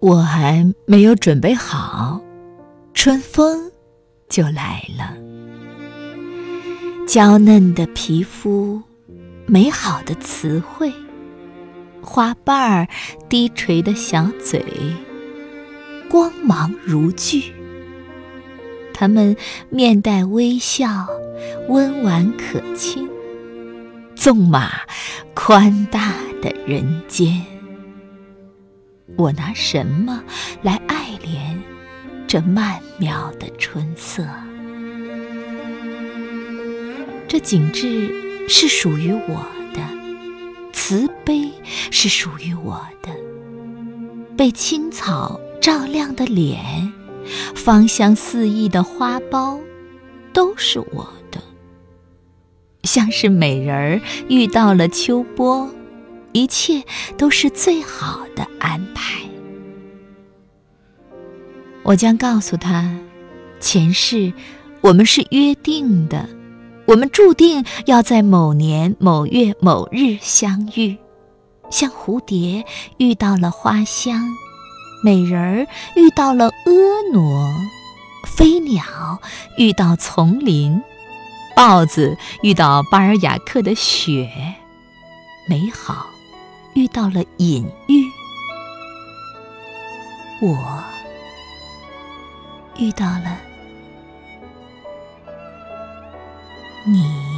我还没有准备好，春风就来了。娇嫩的皮肤，美好的词汇，花瓣儿低垂的小嘴，光芒如炬。它们面带微笑，温婉可亲，纵马宽大的人间。我拿什么来爱怜这曼妙的春色？这景致是属于我的，慈悲是属于我的。被青草照亮的脸，芳香四溢的花苞，都是我的。像是美人儿遇到了秋波，一切都是最好的安排。我将告诉他，前世我们是约定的，我们注定要在某年某月某日相遇，像蝴蝶遇到了花香，美人儿遇到了婀娜，飞鸟遇到丛林，豹子遇到巴尔雅克的雪，美好遇到了隐喻，我遇到了你。